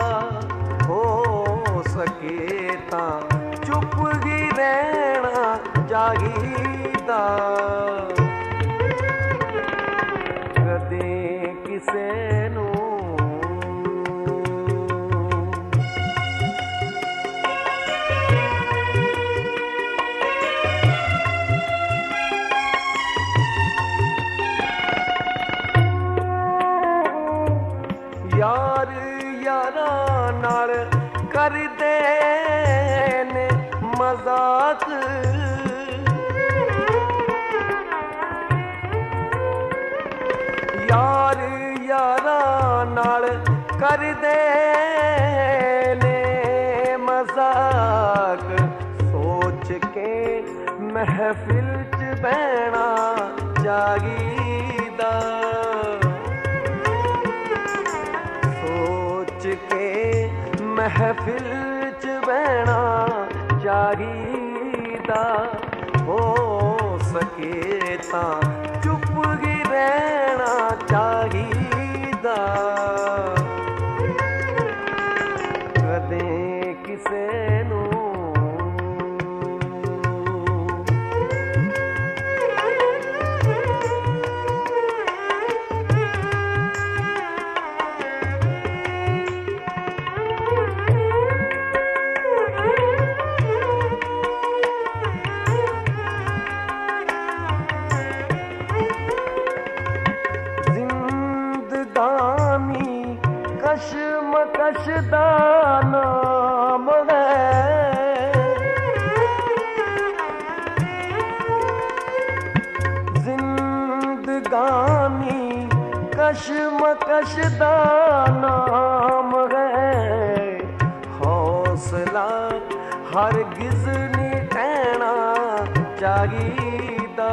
हो सके ता चुप ही रहना चाहिदा, कदे किसे नू कर दे मजाक यार यारा नाल कर दे ने मजाक सोच के महफिल च बहना जागीदा सोच के महफिल च बहना जागीदा हो सके तां चुप ही रहना चाहीदा कदें किसे नू दा नाम है जिंदगानी कशमकश दा नाम है हौसला हरगिज नहीं टहना चाहिदा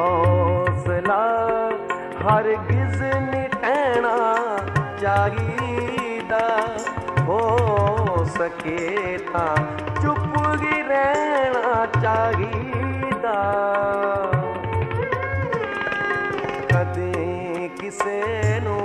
हौसला हरगिज नहीं टहना जागीदा हो सके ता चुप ही रहना जागीदा कदें किसे नू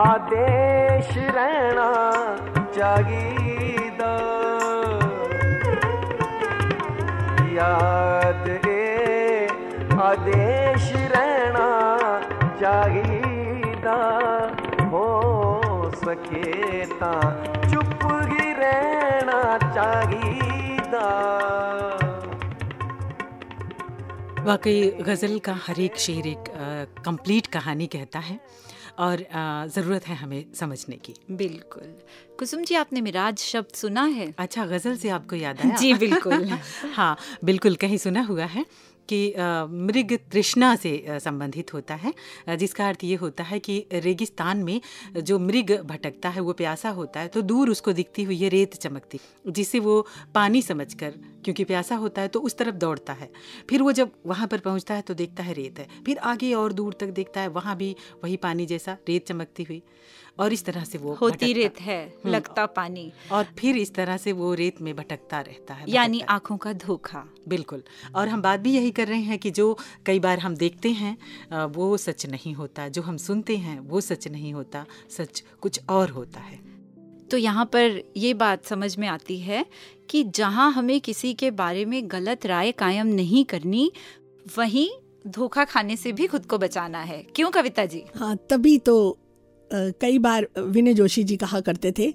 आदेश रहना जागीदा याद ए आदेश रहना जागीदा हो सके ता चुप ही रहना जागीदा। वाकई गज़ल का हर एक शेर एक कंप्लीट कहानी कहता है और ज़रूरत है हमें समझने की। बिल्कुल। कुसुम जी, आपने मिराज शब्द सुना है? अच्छा, गज़ल से आपको याद आया? जी बिल्कुल। हाँ बिल्कुल, कहीं सुना हुआ है कि मृग तृष्णा से संबंधित होता है, जिसका अर्थ ये होता है कि रेगिस्तान में जो मृग भटकता है वो प्यासा होता है तो दूर उसको दिखती हुई ये रेत चमकती, जिसे वो पानी समझकर, क्योंकि प्यासा होता है तो उस तरफ दौड़ता है। फिर वो जब वहाँ पर पहुँचता है तो देखता है रेत है, फिर आगे और दूर तक देखता है वहाँ भी वही पानी जैसा रेत चमकती हुई, और इस तरह से वो होती रेत है लगता पानी, और फिर इस तरह से वो रेत में भटकता रहता है, यानी आँखों का धोखा। बिल्कुल। और हम बात भी यही कर रहे हैं कि जो कई बार हम देखते हैं वो सच नहीं होता, जो हम सुनते हैं वो सच नहीं होता, सच कुछ और होता है। तो यहाँ पर ये बात समझ में आती है कि जहाँ हमें किसी के बारे में गलत राय कायम नहीं करनी, वहीं धोखा खाने से भी खुद को बचाना है। क्यों कविता जी? हाँ, तभी तो कई बार विनय जोशी जी कहा करते थे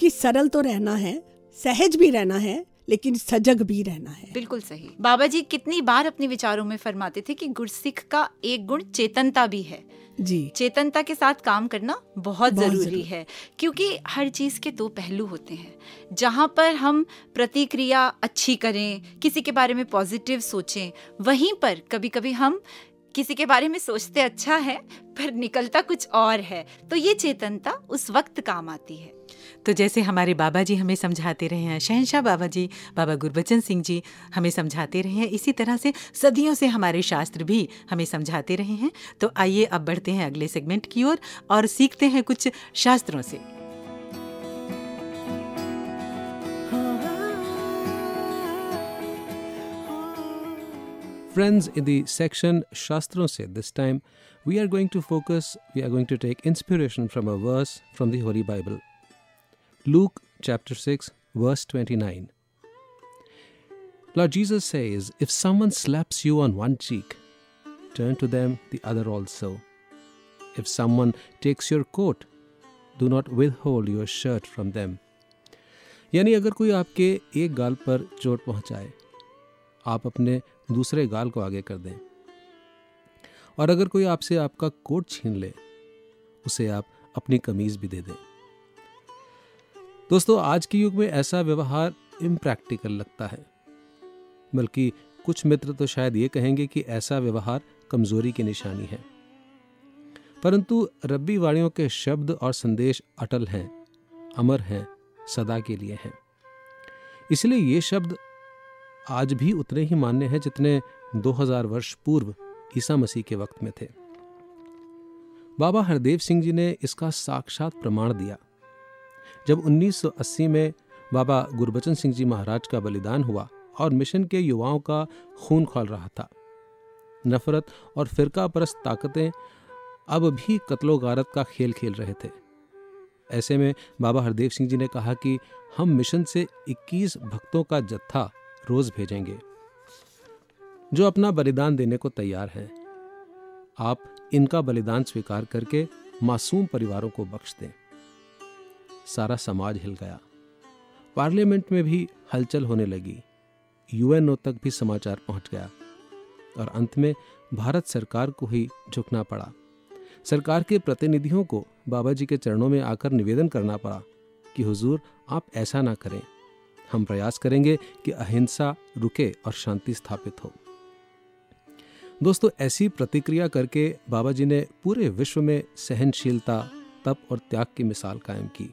कि सरल तो रहना है, सहज भी रहना है, लेकिन सजग भी रहना है। बिल्कुल सही। बाबा जी कितनी बार अपने विचारों में फरमाते थे कि गुरसिख का एक गुण चेतनता भी है। जी, चेतनता के साथ काम करना बहुत, बहुत जरूरी, जरूरी है, क्योंकि हर चीज़ के दो पहलू होते हैं। जहाँ पर हम प्रतिक्रिया अच्छी करें, किसी के बारे में पॉजिटिव सोचें, वहीं पर कभी कभी हम किसी के बारे में सोचते अच्छा है पर निकलता कुछ और है, तो ये चेतनता उस वक्त काम आती है। तो जैसे हमारे बाबा जी हमें समझाते रहे हैं, शहंशाह बाबा जी, बाबा गुरबचन सिंह जी हमें समझाते रहे हैं, इसी तरह से सदियों से हमारे शास्त्र भी हमें समझाते रहे हैं। तो आइए अब बढ़ते हैं अगले सेगमेंट की ओर और, और सीखते हैं कुछ शास्त्रों से। Friends, in the section Shastron se, this time we are going to focus, we are going to take inspiration from a verse from the Holy Bible. Luke chapter six, verse twenty-nine. Lord Jesus says, if someone slaps you on one cheek, turn to them the other also. If someone takes your coat, do not withhold your shirt from them. यानी अगर कोई आपके एक गाल पर चोट पहुंचाए, आप अपने दूसरे गाल को आगे कर दें, और अगर कोई आपसे आपका कोट छीन ले, उसे आप अपनी कमीज भी दे दें। दोस्तों, आज के युग में ऐसा व्यवहार इम्प्रैक्टिकल लगता है, बल्कि कुछ मित्र तो शायद ये कहेंगे कि ऐसा व्यवहार कमजोरी की निशानी है। परंतु रब्बी वाणियों के शब्द और संदेश अटल हैं, अमर हैं, सदा के लिए हैं। इसलिए ये शब्द आज भी उतने ही मान्य हैं जितने दो हज़ार वर्ष पूर्व ईसा मसीह के वक्त में थे। बाबा हरदेव सिंह जी ने इसका साक्षात प्रमाण दिया। जब उन्नीस सौ अस्सी में बाबा गुरबचन सिंह जी महाराज का बलिदान हुआ और मिशन के युवाओं का खून खौल रहा था, नफरत और फिरका परस्त ताकतें अब भी कत्लोगारत का खेल खेल रहे थे। ऐसे में बाबा हरदेव सिंह जी ने कहा कि हम मिशन से इक्कीस भक्तों का जत्था रोज भेजेंगे जो अपना बलिदान देने को तैयार हैं। आप इनका बलिदान स्वीकार करके मासूम परिवारों को बख्श दें। सारा समाज हिल गया। पार्लियामेंट में भी हलचल होने लगी। यूएनओ तक भी समाचार पहुंच गया और अंत में भारत सरकार को ही झुकना पड़ा। सरकार के प्रतिनिधियों को बाबा जी के चरणों में आकर निवेदन करना पड़ा कि हुजूर, आप ऐसा ना करें। हम प्रयास करेंगे कि अहिंसा रुके और शांति स्थापित हो। दोस्तों, ऐसी प्रतिक्रिया करके बाबा जी ने पूरे विश्व में सहनशीलता, तप और त्याग की मिसाल कायम की,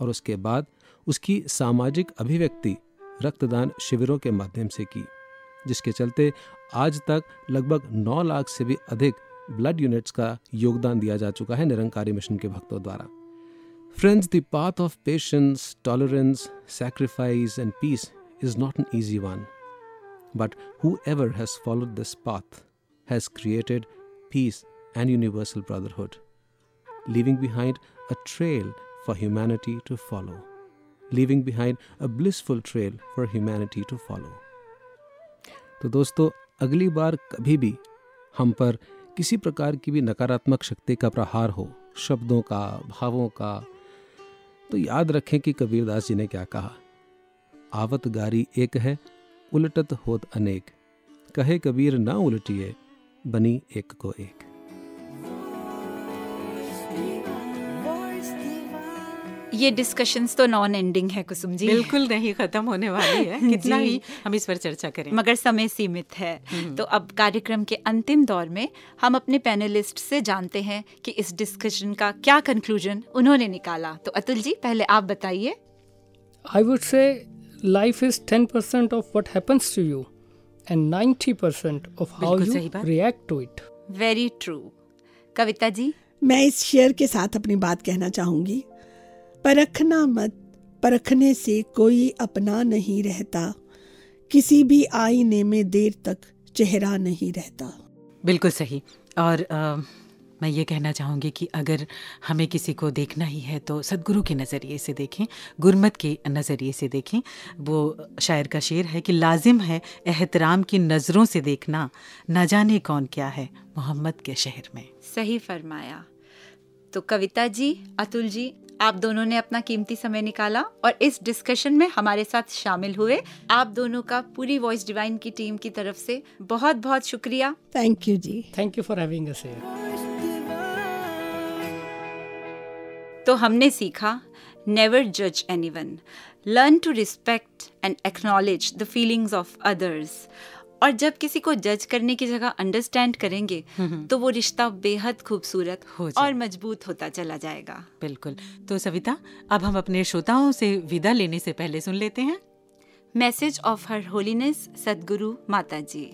और उसके बाद उसकी सामाजिक अभिव्यक्ति रक्तदान शिविरों के माध्यम से की, जिसके चलते आज तक लगभग नौ लाख से भी अधिक ब्लड यूनिट्स का योगदान दिया जा चुका है निरंकारी मिशन के भक्तों द्वारा। Friends, the path of patience, tolerance, sacrifice and peace is not an easy one. But whoever has followed this path has created peace and universal brotherhood, leaving behind a trail for humanity to follow. Leaving behind a blissful trail for humanity to follow. तो दोस्तों, अगली बार कभी भी हम पर किसी प्रकार की भी नकारात्मक शक्ति का प्रहार हो, शब्दों का, भावों का, तो याद रखें कि कबीर दास जी ने क्या कहा, आवत गारी एक है, उलटत होत अनेक, कहे कबीर ना उलटिए, बनी एक को एक। ये डिस्कशंस तो नॉन एंडिंग है कुसुम जी, बिल्कुल नहीं खत्म होने वाली है। कितना ही हम इस पर चर्चा करें, मगर समय सीमित है। तो अब कार्यक्रम के अंतिम दौर में हम अपने पैनलिस्ट से जानते हैं कि इस डिस्कशन का क्या कंक्लूजन उन्होंने निकाला। तो अतुल जी, पहले आप बताइए। I would say life is ten percent of what happens to you and ninety percent of how you react to it. Very true. Kavita ji, मैं इस शेयर के साथ अपनी बात कहना चाहूँगी। परखना मत, परखने से कोई अपना नहीं रहता, किसी भी आईने में देर तक चेहरा नहीं रहता। बिल्कुल सही। और आ, मैं ये कहना चाहूँगी कि अगर हमें किसी को देखना ही है तो सद्गुरु के नज़रिए से देखें, गुरमत के नज़रिए से देखें। वो शायर का शेर है कि लाजिम है एहतराम की नज़रों से देखना, ना जाने कौन क्या है मोहम्मद के शहर में। सही फरमाया। तो कविता जी, अतुल जी, आप दोनों ने अपना कीमती समय निकाला और इस डिस्कशन में हमारे साथ शामिल हुए। आप दोनों का पूरी वॉइस डिवाइन की टीम की तरफ से बहुत बहुत शुक्रिया। थैंक यू जी। Thank you for having us here. तो हमने सीखा, नेवर जज anyone, learn to respect and acknowledge the feelings of others. और जब किसी को जज करने की जगह अंडरस्टैंड करेंगे तो वो रिश्ता बेहद खूबसूरत और मजबूत होता चला जाएगा। बिल्कुल। तो सविता, अब हम अपने श्रोताओं से विदा लेने से पहले सुन लेते हैं message of her holiness Sadguru Mata ji.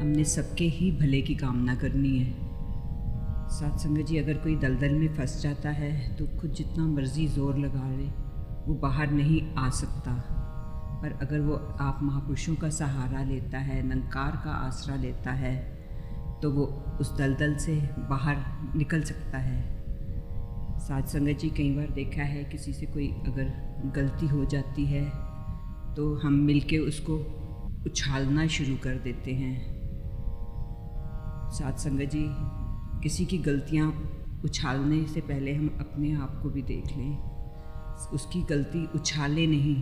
हमने सबके ही भले की कामना करनी है। सत्संग जी, अगर कोई दलदल में फंस जाता है तो खुद जितना मर्जी जोर लगा ले वो बाहर नहीं आ सकता। पर अगर वो आप महापुरुषों का सहारा लेता है, निरंकार का आसरा लेता है, तो वो उस दलदल से बाहर निकल सकता है। साध संगत जी, कई बार देखा है किसी से कोई अगर गलती हो जाती है तो हम मिलके उसको उछालना शुरू कर देते हैं। साध संगत जी, किसी की गलतियां उछालने से पहले हम अपने आप को भी देख लें। उसकी गलती उछाले नहीं,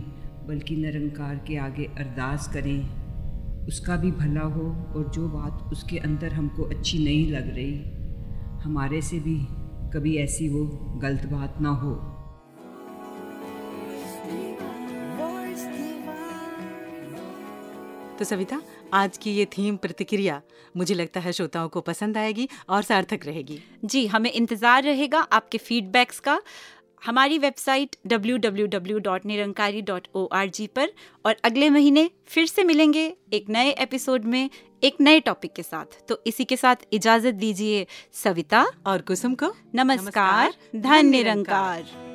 बल्कि निरंकार के आगे अरदास करें, उसका भी भला हो, और जो बात उसके अंदर हमको अच्छी नहीं लग रही, हमारे से भी कभी ऐसी वो गलत बात ना हो। तो सविता, आज की ये थीम प्रतिक्रिया, मुझे लगता है श्रोताओं को पसंद आएगी और सार्थक रहेगी। जी, हमें इंतज़ार रहेगा आपके फीडबैक्स का। हमारी website W W W dot Nirankari dot O R G पर, और अगले महीने फिर से मिलेंगे एक नए एपिसोड में एक नए टॉपिक के साथ। तो इसी के साथ इजाजत दीजिए सविता और कुसुम को। नमस्कार, नमस्कार धन निरंकार।